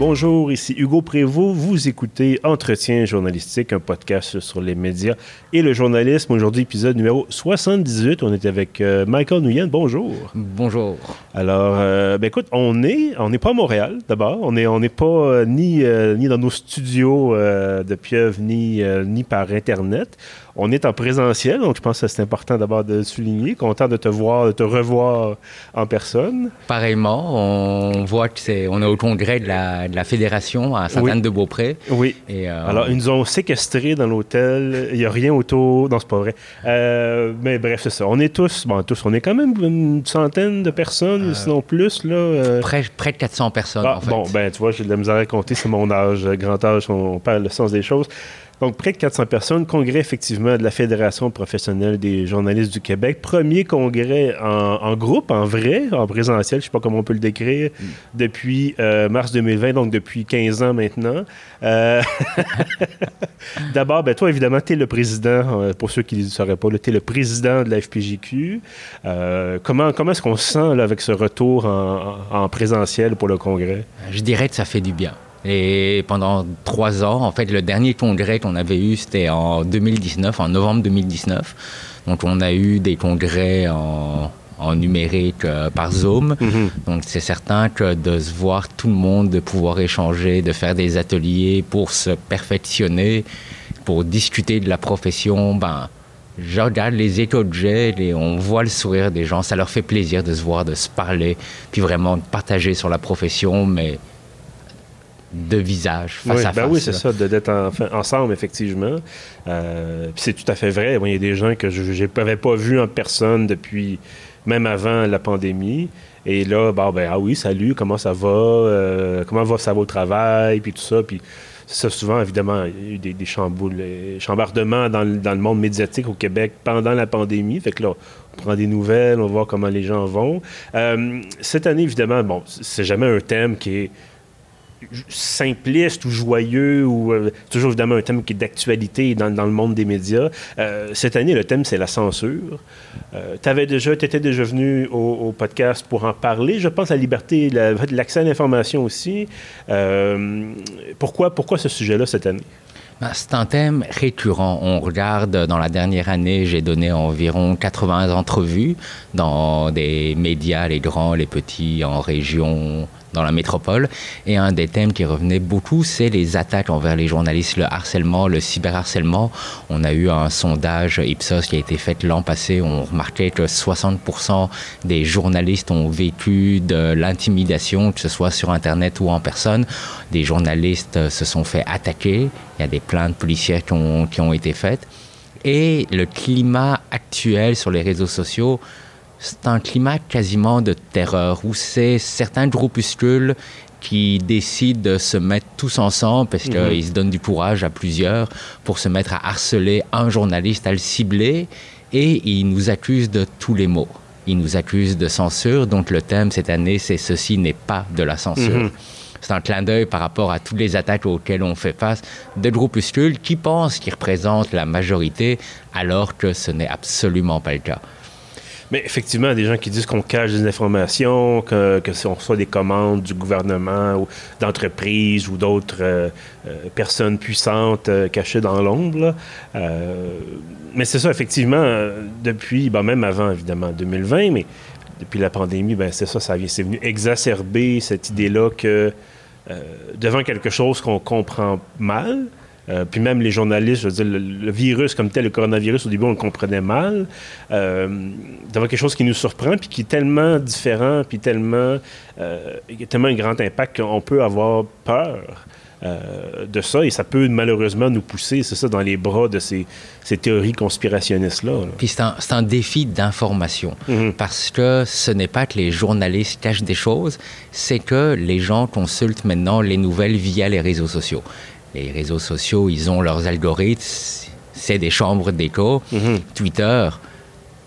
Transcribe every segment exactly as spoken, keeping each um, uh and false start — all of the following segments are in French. Bonjour, ici Hugo Prévost. Vous écoutez Entretiens journalistiques, un podcast sur les médias et le journalisme. Aujourd'hui, épisode numéro soixante-dix-huit. On est avec euh, Michael Nguyen. Bonjour. Bonjour. Alors, euh, ben écoute, on est, on n'est pas à Montréal, d'abord. On n'est on n'est pas euh, ni, euh, ni dans nos studios euh, de Pieuvre, ni, euh, ni par Internet. On est en présentiel, donc je pense que c'est important d'abord de souligner. Content de te voir, de te revoir en personne. Pareillement, on voit que c'est, on est au congrès de la, de la Fédération à Saint-Anne-de-Beaupré. Oui. Et euh, alors, ils nous ont séquestrés dans l'hôtel. Il n'y a rien autour. Non, c'est pas vrai. Euh, mais bref, c'est ça. On est tous, bon, tous, on est quand même une centaine de personnes, euh, sinon plus, là. Euh... Près, près de quatre cents personnes, ah, en fait. Bon, ben, tu vois, j'ai de la misère à compter. C'est mon âge, grand âge, on perd le sens des choses. Donc, près de quatre cents personnes, congrès effectivement de la Fédération professionnelle des journalistes du Québec. Premier congrès en, en groupe, en vrai, en présentiel, je ne sais pas comment on peut le décrire, mm. depuis euh, mars deux mille vingt, donc depuis quinze ans maintenant. Euh... D'abord, ben, toi, évidemment, tu es le président, pour ceux qui ne le sauraient pas, tu es le président de la F P J Q. Euh, comment comment est-ce qu'on se sent là, avec ce retour en, en présentiel pour le congrès? Je dirais que ça fait du bien. Et pendant trois ans, en fait, le dernier congrès qu'on avait eu, c'était en deux mille dix-neuf, en novembre deux mille dix-neuf. Donc, on a eu des congrès en, en numérique euh, par Zoom. Mm-hmm. Donc, c'est certain que de se voir tout le monde, de pouvoir échanger, de faire des ateliers pour se perfectionner, pour discuter de la profession, ben, je regarde les échos que j'ai et on voit le sourire des gens. Ça leur fait plaisir de se voir, de se parler, puis vraiment de partager sur la profession, mais... de visage, face oui, à ben face. Oui, c'est là. Ça, de, d'être en, enfin, ensemble, effectivement. Euh, Puis c'est tout à fait vrai. Bon, il y a des gens que je n'avais pas vus en personne depuis, même avant la pandémie. Et là, bon, ben, ah oui, salut, comment ça va? Euh, comment va, ça va au travail? Puis tout ça, puis... Ça, souvent, évidemment, il y a eu des, des chambardements dans le, dans le monde médiatique au Québec pendant la pandémie. Fait que là, on prend des nouvelles, on va voir comment les gens vont. Euh, cette année, évidemment, bon, c'est jamais un thème qui est simpliste ou joyeux ou euh, toujours évidemment un thème qui est d'actualité dans, dans le monde des médias. Euh, cette année, le thème, c'est la censure. Euh, t'avais déjà, t'étais déjà venu au, au podcast pour en parler. Je pense à la liberté, la, l'accès à l'information aussi. Euh, pourquoi, pourquoi ce sujet-là cette année? Ben, c'est un thème récurrent. On regarde, dans la dernière année, j'ai donné environ quatre-vingts entrevues dans des médias, les grands, les petits, en région... dans la métropole, et un des thèmes qui revenait beaucoup, c'est les attaques envers les journalistes, le harcèlement, le cyberharcèlement. On a eu un sondage Ipsos qui a été fait l'an passé, on remarquait que soixante pour cent des journalistes ont vécu de l'intimidation, que ce soit sur Internet ou en personne. Des journalistes se sont fait attaquer, il y a des plaintes policières qui ont, qui ont été faites, et le climat actuel sur les réseaux sociaux, c'est un climat quasiment de terreur où c'est certains groupuscules qui décident de se mettre tous ensemble parce qu'ils mmh. se donnent du courage à plusieurs pour se mettre à harceler un journaliste, à le cibler, et ils nous accusent de tous les maux. Ils nous accusent de censure. Donc le thème cette année, c'est « Ceci n'est pas de la censure mmh. ». C'est un clin d'œil par rapport à toutes les attaques auxquelles on fait face de groupuscules qui pensent qu'ils représentent la majorité alors que ce n'est absolument pas le cas. Mais effectivement, il y a des gens qui disent qu'on cache des informations, que, que si on reçoit des commandes du gouvernement ou d'entreprises ou d'autres euh, euh, personnes puissantes euh, cachées dans l'ombre. Là. Euh, mais c'est ça, effectivement, depuis, ben, même avant, évidemment, deux mille vingt, mais depuis la pandémie, ben, c'est ça, ça vient, c'est venu exacerber cette idée-là que euh, devant quelque chose qu'on comprend mal, Euh, puis même les journalistes, je veux dire, le, le virus comme tel, le coronavirus, au début, on le comprenait mal. Euh, d'avoir quelque chose qui nous surprend, puis qui est tellement différent, puis tellement, euh, tellement un grand impact qu'on peut avoir peur euh, de ça. Et ça peut malheureusement nous pousser, c'est ça, dans les bras de ces, ces théories conspirationnistes-là. Là. Puis c'est un, c'est un défi d'information. Mm-hmm. Parce que ce n'est pas que les journalistes cachent des choses, c'est que les gens consultent maintenant les nouvelles via les réseaux sociaux. Les réseaux sociaux, ils ont leurs algorithmes, c'est des chambres d'écho. Mmh. Twitter,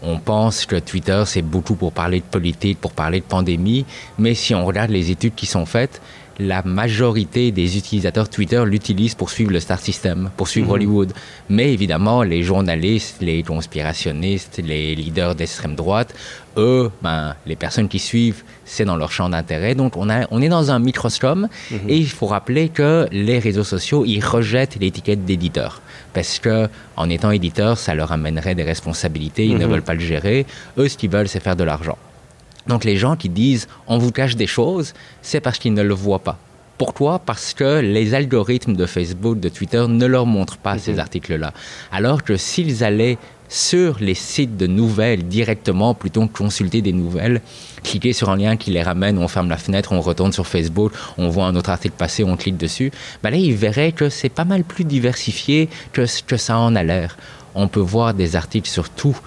on pense que Twitter, c'est beaucoup pour parler de politique, pour parler de pandémie, mais si on regarde les études qui sont faites, la majorité des utilisateurs Twitter l'utilisent pour suivre le star system, pour suivre mm-hmm. Hollywood. Mais évidemment, les journalistes, les conspirationnistes, les leaders d'extrême droite, eux, ben, les personnes qui suivent, c'est dans leur champ d'intérêt. Donc, on, a, on est dans un microscope mm-hmm. et il faut rappeler que les réseaux sociaux, ils rejettent l'étiquette d'éditeur. Parce qu'en étant éditeur, ça leur amènerait des responsabilités, ils mm-hmm. ne veulent pas le gérer. Eux, ce qu'ils veulent, c'est faire de l'argent. Donc, les gens qui disent « on vous cache des choses », c'est parce qu'ils ne le voient pas. Pourquoi ? Parce que les algorithmes de Facebook, de Twitter ne leur montrent pas mm-hmm. ces articles-là. Alors que s'ils allaient sur les sites de nouvelles directement, plutôt que consulter des nouvelles, cliquer sur un lien qui les ramène, on ferme la fenêtre, on retourne sur Facebook, on voit un autre article passer, on clique dessus, ben là, ils verraient que c'est pas mal plus diversifié que, que ça en a l'air. On peut voir des articles sur tout.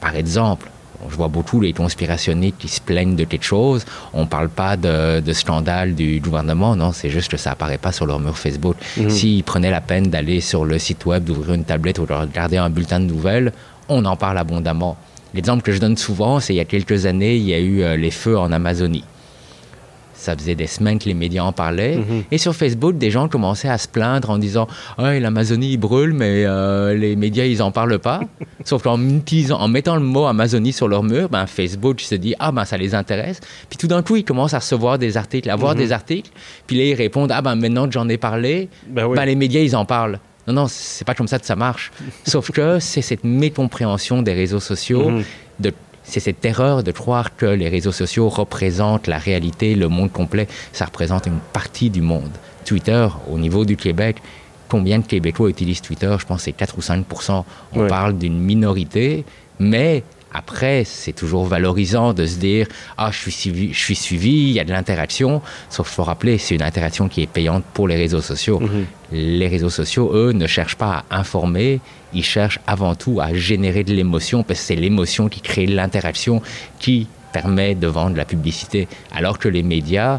Par exemple, je vois beaucoup les conspirationnistes qui se plaignent de quelque chose. On ne parle pas de, de scandale du gouvernement, non, c'est juste que ça n'apparaît pas sur leur mur Facebook. Mmh. S'ils prenaient la peine d'aller sur le site web, d'ouvrir une tablette ou de regarder un bulletin de nouvelles, on en parle abondamment. L'exemple que je donne souvent, c'est il y a quelques années, il y a eu euh, les feux en Amazonie. Ça faisait des semaines que les médias en parlaient. Mmh. Et sur Facebook, des gens commençaient à se plaindre en disant « Ah, oh, l'Amazonie, il brûle, mais euh, les médias, ils n'en parlent pas. » Sauf qu'en en mettant le mot « Amazonie » sur leur mur, ben, Facebook se dit « Ah, ben ça les intéresse. » Puis tout d'un coup, ils commencent à recevoir des articles, à voir mmh. des articles. Puis là, ils répondent « Ah, ben maintenant que j'en ai parlé, ben, oui. ben les médias, ils en parlent. » Non, non, c'est pas comme ça que ça marche. Sauf que c'est cette mécompréhension des réseaux sociaux, mmh. de c'est cette terreur de croire que les réseaux sociaux représentent la réalité, le monde complet. Ça représente une partie du monde. Twitter, au niveau du Québec, combien de Québécois utilisent Twitter ? Je pense que c'est quatre ou cinq pour cent. On ouais. parle d'une minorité, mais après, c'est toujours valorisant de se dire « Ah, je suis suivi, je suis suivi, il y a de l'interaction. » Sauf qu'il faut rappeler, c'est une interaction qui est payante pour les réseaux sociaux. Mm-hmm. Les réseaux sociaux, eux, ne cherchent pas à informer, ils cherchent avant tout à générer de l'émotion, parce que c'est l'émotion qui crée l'interaction, qui permet de vendre la publicité. Alors que les médias,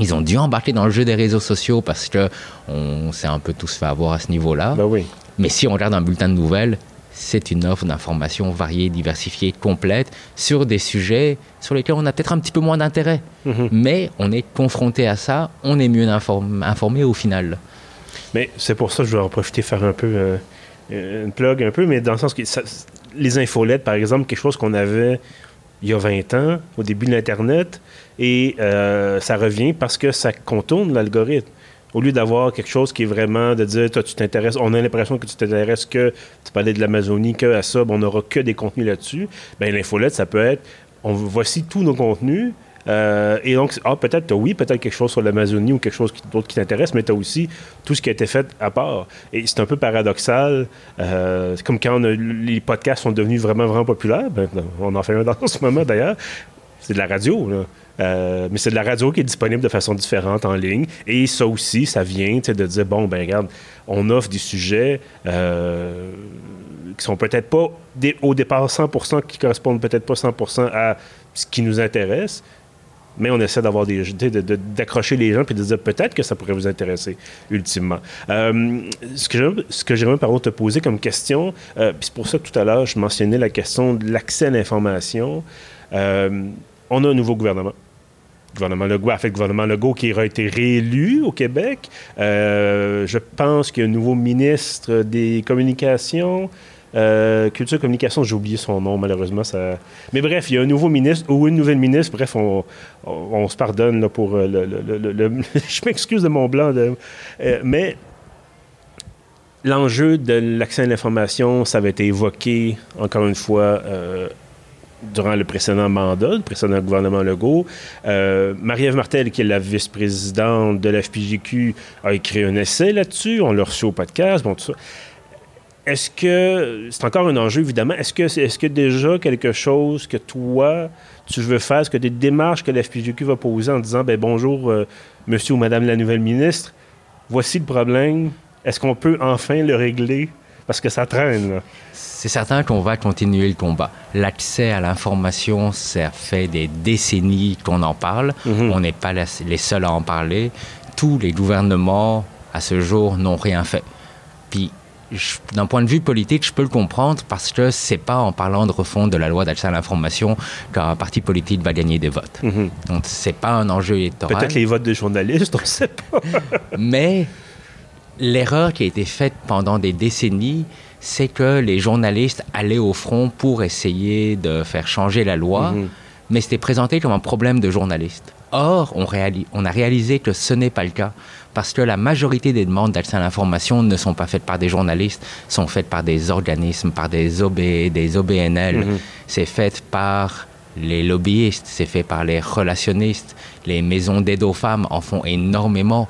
ils ont dû embarquer dans le jeu des réseaux sociaux, parce qu'on s'est un peu tous fait avoir à ce niveau-là. Ben oui. Mais si on regarde un bulletin de nouvelles, c'est une offre d'informations variée, diversifiée, complète, sur des sujets sur lesquels on a peut-être un petit peu moins d'intérêt. Mmh. Mais on est confronté à ça, on est mieux inform- informé au final. Mais c'est pour ça que je vais en profiter faire un peu, euh, une plug un peu, mais dans le sens que ça, les infolettes, par exemple, quelque chose qu'on avait il y a vingt ans, au début de l'Internet, et euh, ça revient parce que ça contourne l'algorithme. Au lieu d'avoir quelque chose qui est vraiment de dire « Toi, tu t'intéresses, on a l'impression que tu t'intéresses que, tu parlais de l'Amazonie, que à ça, ben, on n'aura que des contenus là-dessus », bien, l'infolette, ça peut être « Voici tous nos contenus », Euh, et donc, ah, peut-être, t'as, oui, peut-être quelque chose sur l'Amazonie ou quelque chose qui, d'autre qui t'intéresse, mais tu as aussi tout ce qui a été fait à part. Et c'est un peu paradoxal. Euh, c'est comme quand on a, les podcasts sont devenus vraiment, vraiment populaires. Ben, on en fait un dans ce moment, d'ailleurs. C'est de la radio, là. Euh, mais c'est de la radio qui est disponible de façon différente en ligne. Et ça aussi, ça vient de dire, bon, ben regarde, on offre des sujets euh, qui sont peut-être pas, des, au départ, cent pour cent, qui correspondent peut-être pas cent pour cent à ce qui nous intéresse, mais on essaie d'avoir des, de, de, d'accrocher les gens puis de dire peut-être que ça pourrait vous intéresser ultimement. Euh, ce que j'aimerais, ce que j'aimerais par contre te poser comme question, euh, puis c'est pour ça que tout à l'heure je mentionnais la question de l'accès à l'information. Euh, on a un nouveau gouvernement. Gouvernement Legault, en fait, gouvernement Legault qui a été réélu au Québec. Euh, je pense qu'il y a un nouveau ministre des Communications. Euh, Culture, Communication, j'ai oublié son nom, malheureusement. Ça... Mais bref, il y a un nouveau ministre ou une nouvelle ministre. Bref, on, on, on se pardonne là, pour le... le, le, le, le... je m'excuse de mon blanc. De... Euh, mais l'enjeu de l'accès à l'information, ça avait été évoqué, encore une fois, euh, durant le précédent mandat, le précédent gouvernement Legault. Euh, Marie-Ève Martel, qui est la vice-présidente de la F P J Q, a écrit un essai là-dessus. On l'a reçu au podcast, bon, tout ça. Est-ce que, c'est encore un enjeu évidemment, est-ce que c'est que déjà quelque chose que toi, tu veux faire, est-ce que des démarches que la F P J Q va poser en disant, ben bonjour euh, monsieur ou madame la nouvelle ministre, voici le problème, est-ce qu'on peut enfin le régler? Parce que ça traîne, là. C'est certain qu'on va continuer le combat. L'accès à l'information, ça fait des décennies qu'on en parle. Mm-hmm. On n'est pas la, les seuls à en parler. Tous les gouvernements, à ce jour, n'ont rien fait. Puis, je, d'un point de vue politique, je peux le comprendre parce que c'est pas en parlant de refonte de la loi d'accès à l'information qu'un parti politique va gagner des votes. Mm-hmm. Donc, c'est pas un enjeu électoral. Peut-être les votes des journalistes, on ne sait pas. Mais l'erreur qui a été faite pendant des décennies, c'est que les journalistes allaient au front pour essayer de faire changer la loi, mm-hmm. mais c'était présenté comme un problème de journalistes. Or, on, réalis- on a réalisé que ce n'est pas le cas, parce que la majorité des demandes d'accès à l'information ne sont pas faites par des journalistes, sont faites par des organismes, par des O B, des O B N L. Mm-hmm. C'est fait par les lobbyistes, c'est fait par les relationnistes, les maisons d'aide aux femmes en font énormément.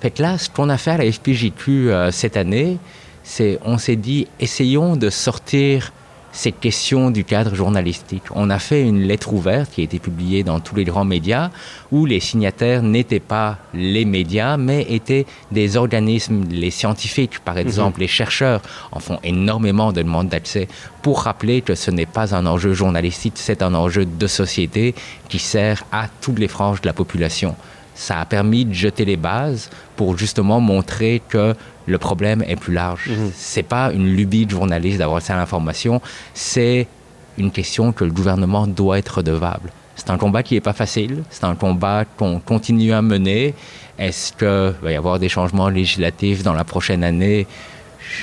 Fait que là, ce qu'on a fait à la F P J Q euh, cette année, c'est on s'est dit, essayons de sortir ces questions du cadre journalistique. On a fait une lettre ouverte qui a été publiée dans tous les grands médias où les signataires n'étaient pas les médias, mais étaient des organismes, les scientifiques, par exemple, mm-hmm. les chercheurs en font énormément de demandes d'accès pour rappeler que ce n'est pas un enjeu journalistique, c'est un enjeu de société qui sert à toutes les franges de la population. Ça a permis de jeter les bases pour justement montrer que le problème est plus large. Mmh. C'est pas une lubie de journaliste d'avoir accès à l'information, c'est une question que le gouvernement doit être redevable. C'est un combat qui n'est pas facile, c'est un combat qu'on continue à mener. Est-ce qu'il va y avoir des changements législatifs dans la prochaine année?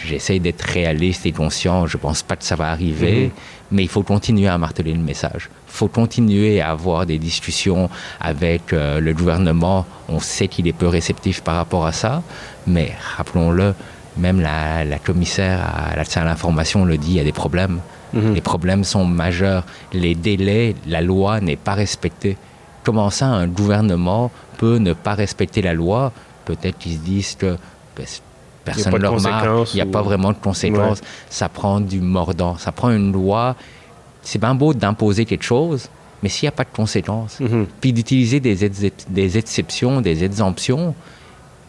J'essaie d'être réaliste et conscient, je ne pense pas que ça va arriver, mmh. mais il faut continuer à marteler le message. Il faut continuer à avoir des discussions avec euh, le gouvernement. On sait qu'il est peu réceptif par rapport à ça, mais rappelons-le, même la, la commissaire à l'accès à l'information le dit, il y a des problèmes. Mmh. Les problèmes sont majeurs. Les délais, la loi n'est pas respectée. Comment ça, un gouvernement peut ne pas respecter la loi? Peut-être qu'ils se disent que... Ben, personne ne le remarque, il n'y a ou... pas vraiment de conséquences. Ouais. Ça prend du mordant, ça prend une loi. C'est bien beau d'imposer quelque chose, mais s'il n'y a pas de conséquences, mm-hmm. puis d'utiliser des, ex- des exceptions, des exemptions,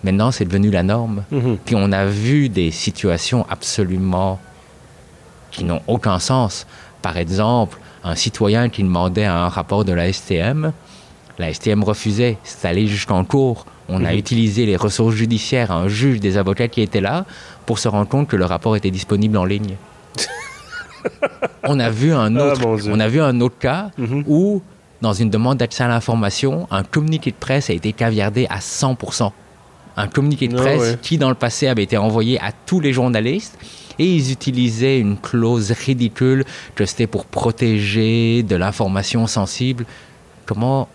maintenant c'est devenu la norme. Mm-hmm. Puis on a vu des situations absolument qui n'ont aucun sens. Par exemple, un citoyen qui demandait un rapport de la S T M, la S T M refusait, c'est allé jusqu'en cours. On a mmh. utilisé les ressources judiciaires, un juge, des avocats qui étaient là, pour se rendre compte que le rapport était disponible en ligne. on, a vu un autre, ah, on a vu un autre cas mmh. où, dans une demande d'accès à l'information, un communiqué de presse a été caviardé à cent pour cent. Un communiqué de presse ah, ouais. qui, dans le passé, avait été envoyé à tous les journalistes. Et ils utilisaient une clause ridicule que c'était pour protéger de l'information sensible. Comment...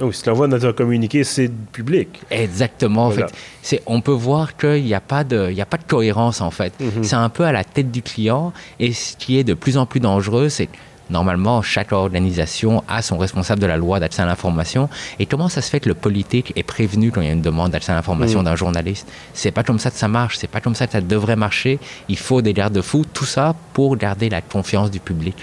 Oh, si l'envoi de notre communiqué, c'est public. Exactement. Voilà. En fait, c'est, on peut voir qu'il n'y a pas de, il n'y a pas de cohérence, en fait. Mm-hmm. C'est un peu à la tête du client. Et ce qui est de plus en plus dangereux, c'est que normalement, chaque organisation a son responsable de la loi d'accès à l'information. Et comment ça se fait que le politique est prévenu quand il y a une demande d'accès à l'information mm-hmm. d'un journaliste? C'est pas comme ça que ça marche. C'est pas comme ça que ça devrait marcher. Il faut des garde-fous. Tout ça pour garder la confiance du public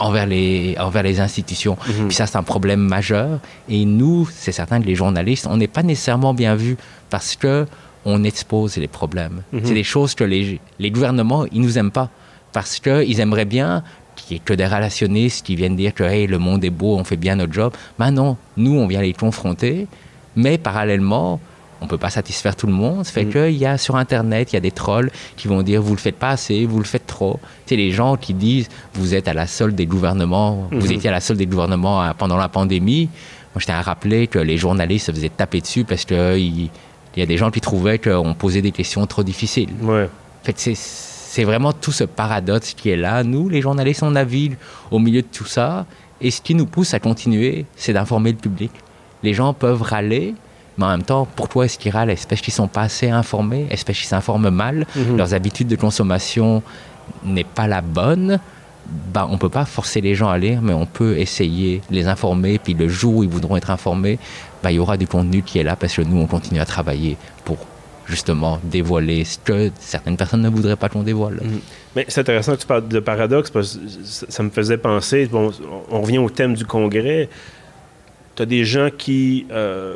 envers les, envers les institutions. Mmh. Puis ça, c'est un problème majeur. Et nous, c'est certain que les journalistes, on n'est pas nécessairement bien vus parce qu'on expose les problèmes. Mmh. C'est des choses que les, les gouvernements, ils ne nous aiment pas parce qu'ils aimeraient bien qu'il n'y ait que des relationnistes qui viennent dire que hey, le monde est beau, on fait bien notre job. Ben non, nous, on vient les confronter, mais parallèlement, on ne peut pas satisfaire tout le monde. Ça fait mmh. qu'il y a sur Internet, il y a des trolls qui vont dire « vous ne le faites pas assez, vous le faites trop ». C'est les gens qui disent « vous êtes à la solde des gouvernements, mmh. vous étiez à la solde des gouvernements pendant la pandémie ». Moi, je tiens à rappeler que les journalistes se faisaient taper dessus parce qu'il euh, y, y a des gens qui trouvaient qu'on posait des questions trop difficiles. Ouais. En fait, c'est, c'est vraiment tout ce paradoxe qui est là. Nous, les journalistes, on navigue au milieu de tout ça. Et ce qui nous pousse à continuer, c'est d'informer le public. Les gens peuvent râler, mais en même temps, pourquoi est-ce qu'ils râlent? Est-ce qu'ils ne sont pas assez informés? Est-ce qu'ils s'informent mal? Mmh. Leurs habitudes de consommation n'est pas la bonne. Ben, on ne peut pas forcer les gens à lire, mais on peut essayer de les informer. Puis le jour où ils voudront être informés, ben, il y aura du contenu qui est là parce que nous, on continue à travailler pour justement dévoiler ce que certaines personnes ne voudraient pas qu'on dévoile. Mmh. Mais c'est intéressant que tu parles de paradoxe parce que ça me faisait penser, bon, on revient au thème du Congrès. Tu as des gens qui, euh,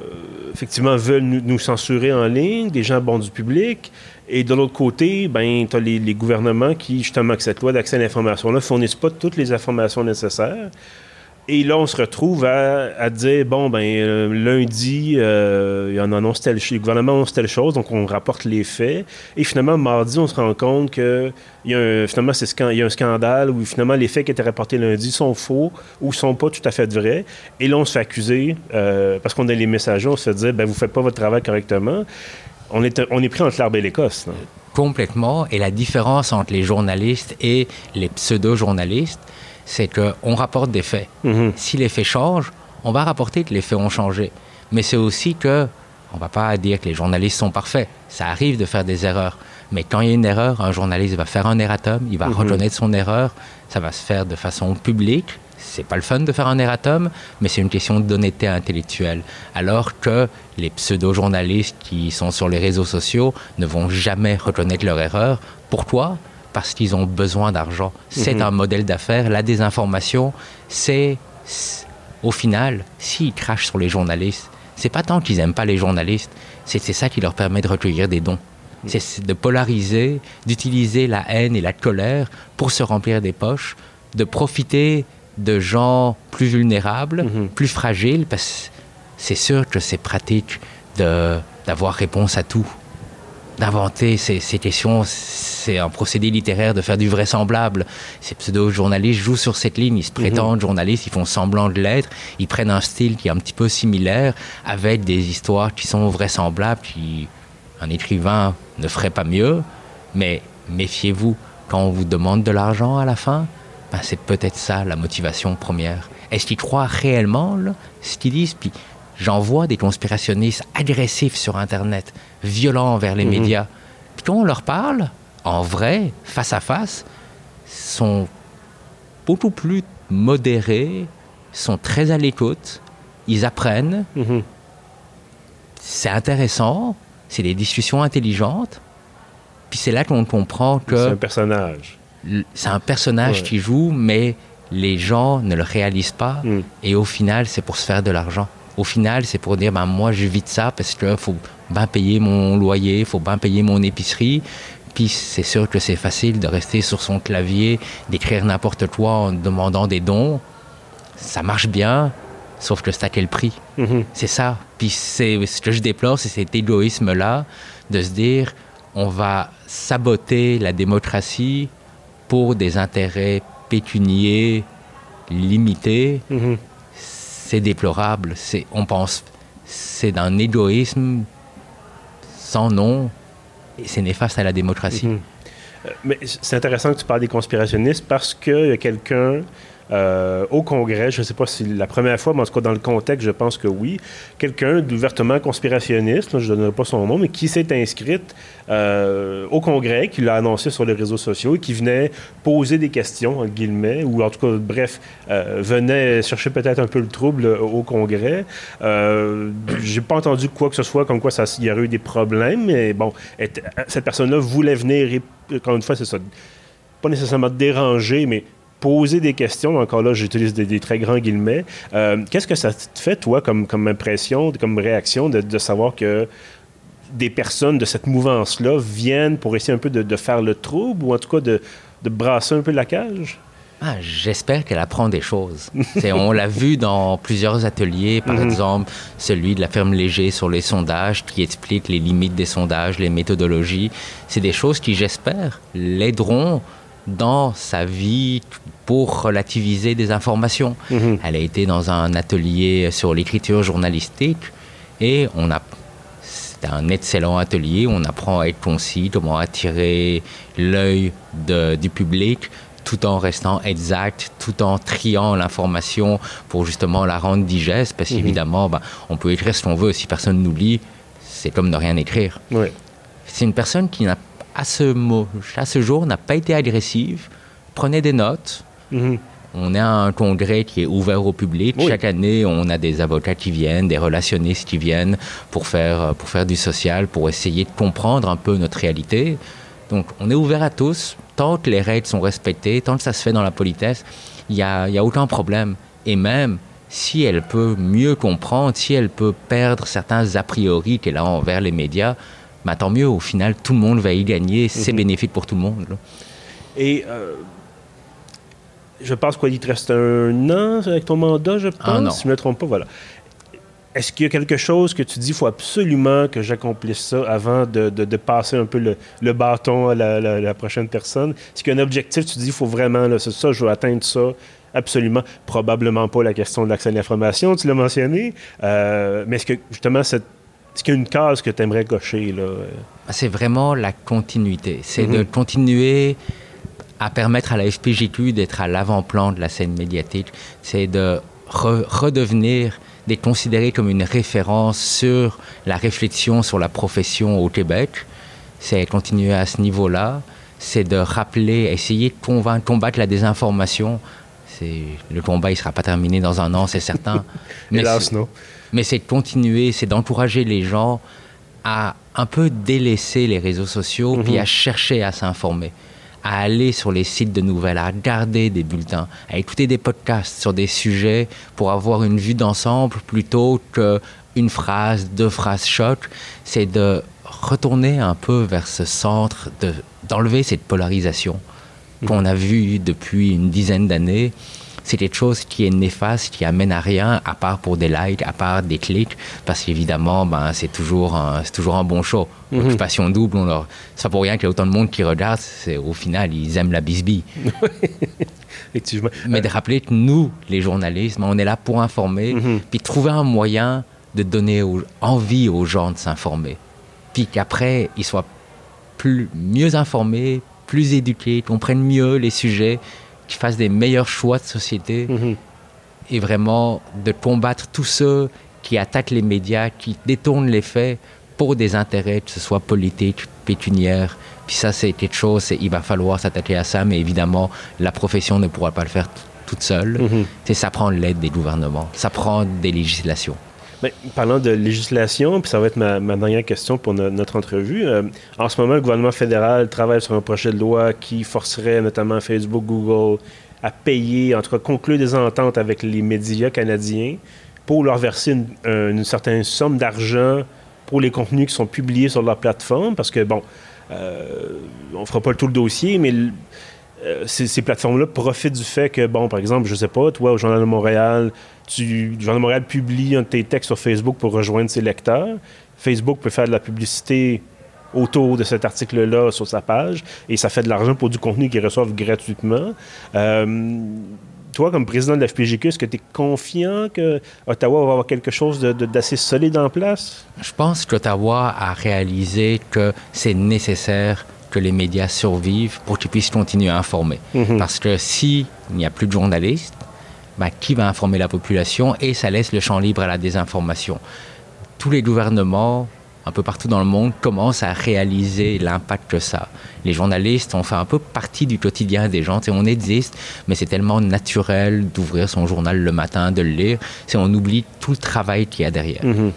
effectivement, veulent nous, nous censurer en ligne, des gens bon du public. Et de l'autre côté, ben, tu as les, les gouvernements qui, justement, avec cette loi d'accès à l'information-là, ne fournissent pas toutes les informations nécessaires. Et là, on se retrouve à, à dire, bon, ben euh, lundi, euh, on annonce telle chose, le gouvernement annonce telle chose, donc on rapporte les faits. Et finalement, mardi, on se rend compte que il y a un, finalement, c'est scan- y a un scandale où finalement, les faits qui étaient rapportés lundi sont faux ou sont pas tout à fait vrais. Et là, on se fait accuser, euh, parce qu'on a les messagers, on se fait dire, ben vous faites pas votre travail correctement. On est, on est pris entre l'arbre et l'écorce. Complètement. Et la différence entre les journalistes et les pseudo-journalistes, c'est qu'on rapporte des faits. Mm-hmm. Si les faits changent, on va rapporter que les faits ont changé. Mais c'est aussi que, on ne va pas dire que les journalistes sont parfaits. Ça arrive de faire des erreurs. Mais quand il y a une erreur, un journaliste va faire un erratum, il va mm-hmm. reconnaître son erreur. Ça va se faire de façon publique. C'est pas le fun de faire un erratum, mais c'est une question d'honnêteté intellectuelle. Alors que les pseudo-journalistes qui sont sur les réseaux sociaux ne vont jamais reconnaître leur erreur. Pourquoi ? Parce qu'ils ont besoin d'argent. C'est mm-hmm. un modèle d'affaires. La désinformation, c'est, c'est au final, s'ils crachent sur les journalistes, c'est pas tant qu'ils n'aiment pas les journalistes, c'est, c'est ça qui leur permet de recueillir des dons. Mm. C'est, c'est de polariser, d'utiliser la haine et la colère pour se remplir des poches, de profiter de gens plus vulnérables, mm-hmm. plus fragiles, parce que c'est sûr que c'est pratique de, d'avoir réponse à tout. D'inventer ces, ces questions, c'est un procédé littéraire de faire du vraisemblable. Ces pseudo-journalistes jouent sur cette ligne, ils se prétendent mmh. journalistes, ils font semblant de l'être, ils prennent un style qui est un petit peu similaire avec des histoires qui sont vraisemblables, qui un écrivain ne ferait pas mieux, mais méfiez-vous, quand on vous demande de l'argent à la fin, ben c'est peut-être ça la motivation première. Est-ce qu'ils croient réellement là, ce qu'ils disent? Puis, j'en vois des conspirationnistes agressifs sur Internet, violents envers les mmh. médias. Puis quand on leur parle, en vrai, face à face, sont beaucoup plus modérés, sont très à l'écoute, ils apprennent. Mmh. C'est intéressant, c'est des discussions intelligentes. Puis c'est là qu'on comprend que... C'est un personnage. C'est un personnage ouais. qui joue, mais les gens ne le réalisent pas. Mmh. Et au final, c'est pour se faire de l'argent. Au final, c'est pour dire, ben, moi, je vis de ça parce qu'il faut bien payer mon loyer, il faut bien payer mon épicerie. Puis c'est sûr que c'est facile de rester sur son clavier, d'écrire n'importe quoi en demandant des dons. Ça marche bien, sauf que c'est à quel prix. Mm-hmm. C'est ça. Puis c'est, ce que je déplore, c'est cet égoïsme-là de se dire, on va saboter la démocratie pour des intérêts pécuniaires limités. Mm-hmm. C'est déplorable, c'est, on pense, c'est d'un égoïsme sans nom, et c'est néfaste à la démocratie. Mmh. Euh, mais c'est intéressant que tu parles des conspirationnistes parce qu'il y a quelqu'un euh, au Congrès, je ne sais pas si c'est la première fois, mais en tout cas dans le contexte, je pense que oui, quelqu'un d'ouvertement conspirationniste, je ne donnerai pas son nom, mais qui s'est inscrite euh, au Congrès, qui l'a annoncé sur les réseaux sociaux et qui venait poser des questions, entre guillemets, ou en tout cas, bref, euh, venait chercher peut-être un peu le trouble au Congrès. Euh, j'ai pas entendu quoi que ce soit, comme quoi il y aurait eu des problèmes, mais bon, être, cette personne-là voulait venir, encore une fois, c'est ça, pas nécessairement déranger, mais poser des questions, encore là, j'utilise des, des très grands guillemets. Euh, qu'est-ce que ça te fait, toi, comme, comme impression, comme réaction, de, de savoir que des personnes de cette mouvance-là viennent pour essayer un peu de, de faire le trouble ou en tout cas de, de brasser un peu la cage? Ah, j'espère qu'elle apprend des choses. C'est, on l'a vu dans plusieurs ateliers, par mm-hmm. exemple celui de la ferme Léger sur les sondages qui explique les limites des sondages, les méthodologies. C'est des choses qui, j'espère, l'aideront dans sa vie pour relativiser des informations. Mmh. Elle a été dans un atelier sur l'écriture journalistique et on a, c'est un excellent atelier où on apprend à être concis, comment attirer l'œil de, du public tout en restant exact, tout en triant l'information pour justement la rendre digeste parce qu'évidemment, mmh. ben, on peut écrire ce qu'on veut. Si personne nous lit, c'est comme ne rien écrire. Oui. C'est une personne qui n'a À ce, mot, à ce jour, n'a pas été agressive, prenait des notes. Mm-hmm. On a un congrès qui est ouvert au public. Oui. Chaque année, on a des avocats qui viennent, des relationnistes qui viennent pour faire, pour faire du social, pour essayer de comprendre un peu notre réalité. Donc, on est ouvert à tous. Tant que les règles sont respectées, tant que ça se fait dans la politesse, il n'y a, y a aucun problème. Et même si elle peut mieux comprendre, si elle peut perdre certains a priori qu'elle a envers les médias, mais ben, tant mieux, au final, tout le monde va y gagner, c'est mm-hmm. bénéfique pour tout le monde. Là. Et euh, je pense qu'il te reste un an avec ton mandat, je pense, ah non. si je ne me trompe pas, voilà. Est-ce qu'il y a quelque chose que tu dis, il faut absolument que j'accomplisse ça avant de, de, de passer un peu le, le bâton à la, la, la prochaine personne? Est-ce qu'il y a un objectif, tu dis, il faut vraiment, là, c'est ça, je veux atteindre ça? Absolument. Probablement pas la question de l'accès à l'information, tu l'as mentionné. Euh, mais est-ce que, justement, cette est-ce qu'il y a une case que tu aimerais cocher, là? C'est vraiment la continuité. C'est mm-hmm. de continuer à permettre à la F P J Q d'être à l'avant-plan de la scène médiatique. C'est de re- redevenir, d'être considéré comme une référence sur la réflexion sur la profession au Québec. C'est continuer à ce niveau-là. C'est de rappeler, essayer de convaincre, combattre la désinformation. C'est, le combat, il ne sera pas terminé dans un an, c'est certain. Mais hélas, non. Mais c'est de continuer, c'est d'encourager les gens à un peu délaisser les réseaux sociaux, mm-hmm. puis à chercher à s'informer, à aller sur les sites de nouvelles, à regarder des bulletins, à écouter des podcasts sur des sujets pour avoir une vue d'ensemble plutôt qu'une phrase, deux phrases choc. C'est de retourner un peu vers ce centre, de, d'enlever cette polarisation mm-hmm. qu'on a vue depuis une dizaine d'années. C'est quelque chose qui est néfaste, qui amène à rien, à part pour des likes, à part des clics, parce qu'évidemment, ben, c'est, toujours un, c'est toujours un bon show. Mm-hmm. Occupation double, on leur... c'est pas pour rien qu'il y a autant de monde qui regarde, c'est, au final, ils aiment la bisbille. Effectivement. Mais de rappeler que nous, les journalistes, on est là pour informer, mm-hmm. puis trouver un moyen de donner au... envie aux gens de s'informer, puis qu'après, ils soient plus... mieux informés, plus éduqués, comprennent mieux les sujets, qui fassent des meilleurs choix de société mm-hmm. et vraiment de combattre tous ceux qui attaquent les médias, qui détournent les faits pour des intérêts, que ce soit politique, pécuniaire. Puis ça, c'est quelque chose, c'est, il va falloir s'attaquer à ça, mais évidemment, la profession ne pourra pas le faire t- toute seule. Mm-hmm. C'est, ça prend l'aide des gouvernements, ça prend des législations. Bien, parlant de législation, puis ça va être ma, ma dernière question pour no, notre entrevue. Euh, en ce moment, le gouvernement fédéral travaille sur un projet de loi qui forcerait notamment Facebook, Google à payer, en tout cas conclure des ententes avec les médias canadiens pour leur verser une, une, une certaine somme d'argent pour les contenus qui sont publiés sur leur plateforme. Parce que, bon, euh, on ne fera pas tout le dossier, mais... L- Euh, ces, ces plateformes-là profitent du fait que, bon, par exemple, je sais pas, toi, au Journal de Montréal, tu, le Journal de Montréal publie un de tes textes sur Facebook pour rejoindre ses lecteurs. Facebook peut faire de la publicité autour de cet article-là sur sa page et ça fait de l'argent pour du contenu qu'ils reçoivent gratuitement. Euh, toi, comme président de la F P J Q, est-ce que tu es confiant que Ottawa va avoir quelque chose de, de, d'assez solide en place? Je pense qu'Ottawa a réalisé que c'est nécessaire que les médias survivent pour qu'ils puissent continuer à informer. Mmh. Parce que s'il n'y a plus de journalistes, ben, qui va informer la population? Et ça laisse le champ libre à la désinformation. Tous les gouvernements, un peu partout dans le monde, commencent à réaliser l'impact que ça. Les journalistes, on fait un peu partie du quotidien des gens. T'sais, on existe, mais c'est tellement naturel d'ouvrir son journal le matin, de le lire. T'sais, on oublie tout le travail qu'il y a derrière. Mmh.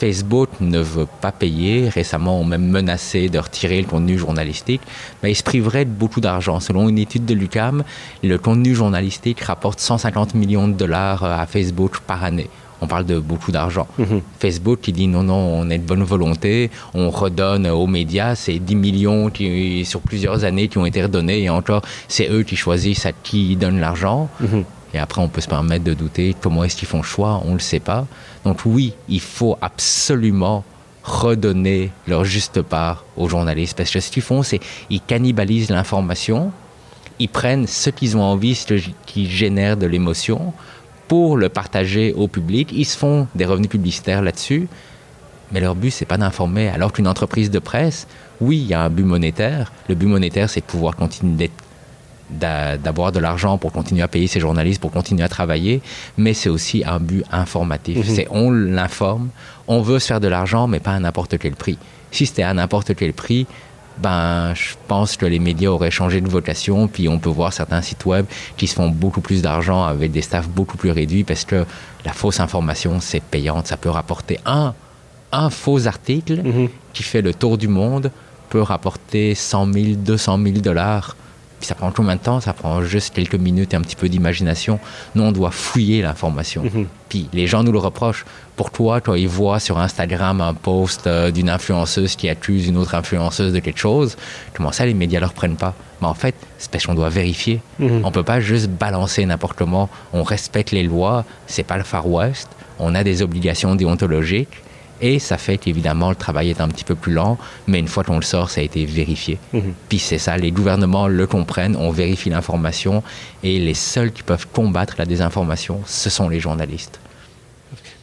Facebook ne veut pas payer. Récemment, on m'a même menacé de retirer le contenu journalistique. Mais il se priverait de beaucoup d'argent. Selon une étude de l'U Q A M, le contenu journalistique rapporte cent cinquante millions de dollars à Facebook par année. On parle de beaucoup d'argent. Mm-hmm. Facebook qui dit non, non, on est de bonne volonté, on redonne aux médias, c'est dix millions qui, sur plusieurs années qui ont été redonnés et encore, c'est eux qui choisissent à qui ils donnent l'argent. Mm-hmm. Et après, on peut se permettre de douter comment est-ce qu'ils font le choix, on ne le sait pas. Donc oui, il faut absolument redonner leur juste part aux journalistes. Parce que ce qu'ils font, c'est qu'ils cannibalisent l'information, ils prennent ce qu'ils ont envie, ce qui génère de l'émotion, pour le partager au public. Ils se font des revenus publicitaires là-dessus, mais leur but, ce n'est pas d'informer. Alors qu'une entreprise de presse, oui, il y a un but monétaire. Le but monétaire, c'est de pouvoir continuer d'être d'avoir de l'argent pour continuer à payer ses journalistes, pour continuer à travailler, mais c'est aussi un but informatif. Mm-hmm. C'est on l'informe, on veut se faire de l'argent, mais pas à n'importe quel prix. Si c'était à n'importe quel prix, ben, je pense que les médias auraient changé de vocation, puis on peut voir certains sites web qui se font beaucoup plus d'argent avec des staffs beaucoup plus réduits, parce que la fausse information, c'est payante. Ça peut rapporter un, un faux article mm-hmm. qui fait le tour du monde, peut rapporter cent mille, deux cent mille dollars Puis ça prend combien de temps? Ça prend juste quelques minutes et un petit peu d'imagination. Nous, on doit fouiller l'information. Mm-hmm. Puis les gens nous le reprochent. Pourquoi, quand ils voient sur Instagram un post d'une influenceuse qui accuse une autre influenceuse de quelque chose, comment ça, les médias ne le reprennent pas? Mais en fait, c'est parce qu'on doit vérifier. Mm-hmm. On ne peut pas juste balancer n'importe comment. On respecte les lois. Ce n'est pas le Far West. On a des obligations déontologiques. Et ça fait qu'évidemment, le travail est un petit peu plus lent, mais une fois qu'on le sort, ça a été vérifié. Mmh. Puis c'est ça, les gouvernements le comprennent, on vérifie l'information, et les seuls qui peuvent combattre la désinformation, ce sont les journalistes.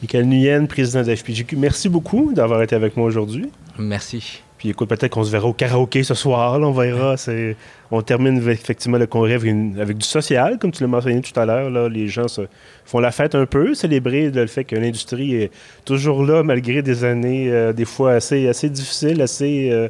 Michael Nguyen, président de la F P J Q, merci beaucoup d'avoir été avec moi aujourd'hui. Merci. Puis écoute, peut-être qu'on se verra au karaoké ce soir, là, on verra. C'est... On termine effectivement le congrès avec, une... avec du social, comme tu l'as mentionné tout à l'heure. Là, les gens se... font la fête un peu, célébrer le fait que l'industrie est toujours là, malgré des années, euh, des fois assez, assez difficiles, assez, euh,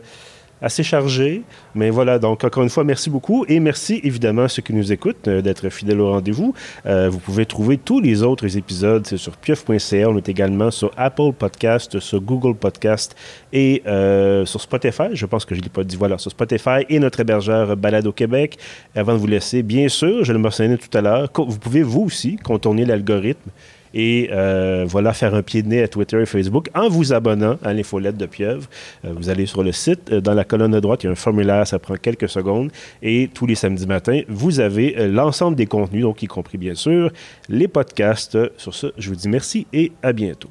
assez chargées. Mais voilà, donc encore une fois, merci beaucoup. Et merci évidemment à ceux qui nous écoutent euh, d'être fidèles au rendez-vous. Euh, vous pouvez trouver tous les autres épisodes, c'est sur pieuvre point c a. On est également sur Apple Podcast, sur Google Podcast et euh, sur Spotify. Je pense que je ne l'ai pas dit. Voilà, sur Spotify et notre hébergeur Balade au Québec. Avant de vous laisser, bien sûr, je le mentionnais tout à l'heure, vous pouvez vous aussi contourner l'algorithme et euh, voilà, faire un pied de nez à Twitter et Facebook en vous abonnant à l'infolette de Pieuvre. Euh, vous allez sur le site, dans la colonne à droite, il y a un formulaire, ça prend quelques secondes, et tous les samedis matins, vous avez l'ensemble des contenus, donc y compris bien sûr les podcasts. Sur ce, je vous dis merci et à bientôt.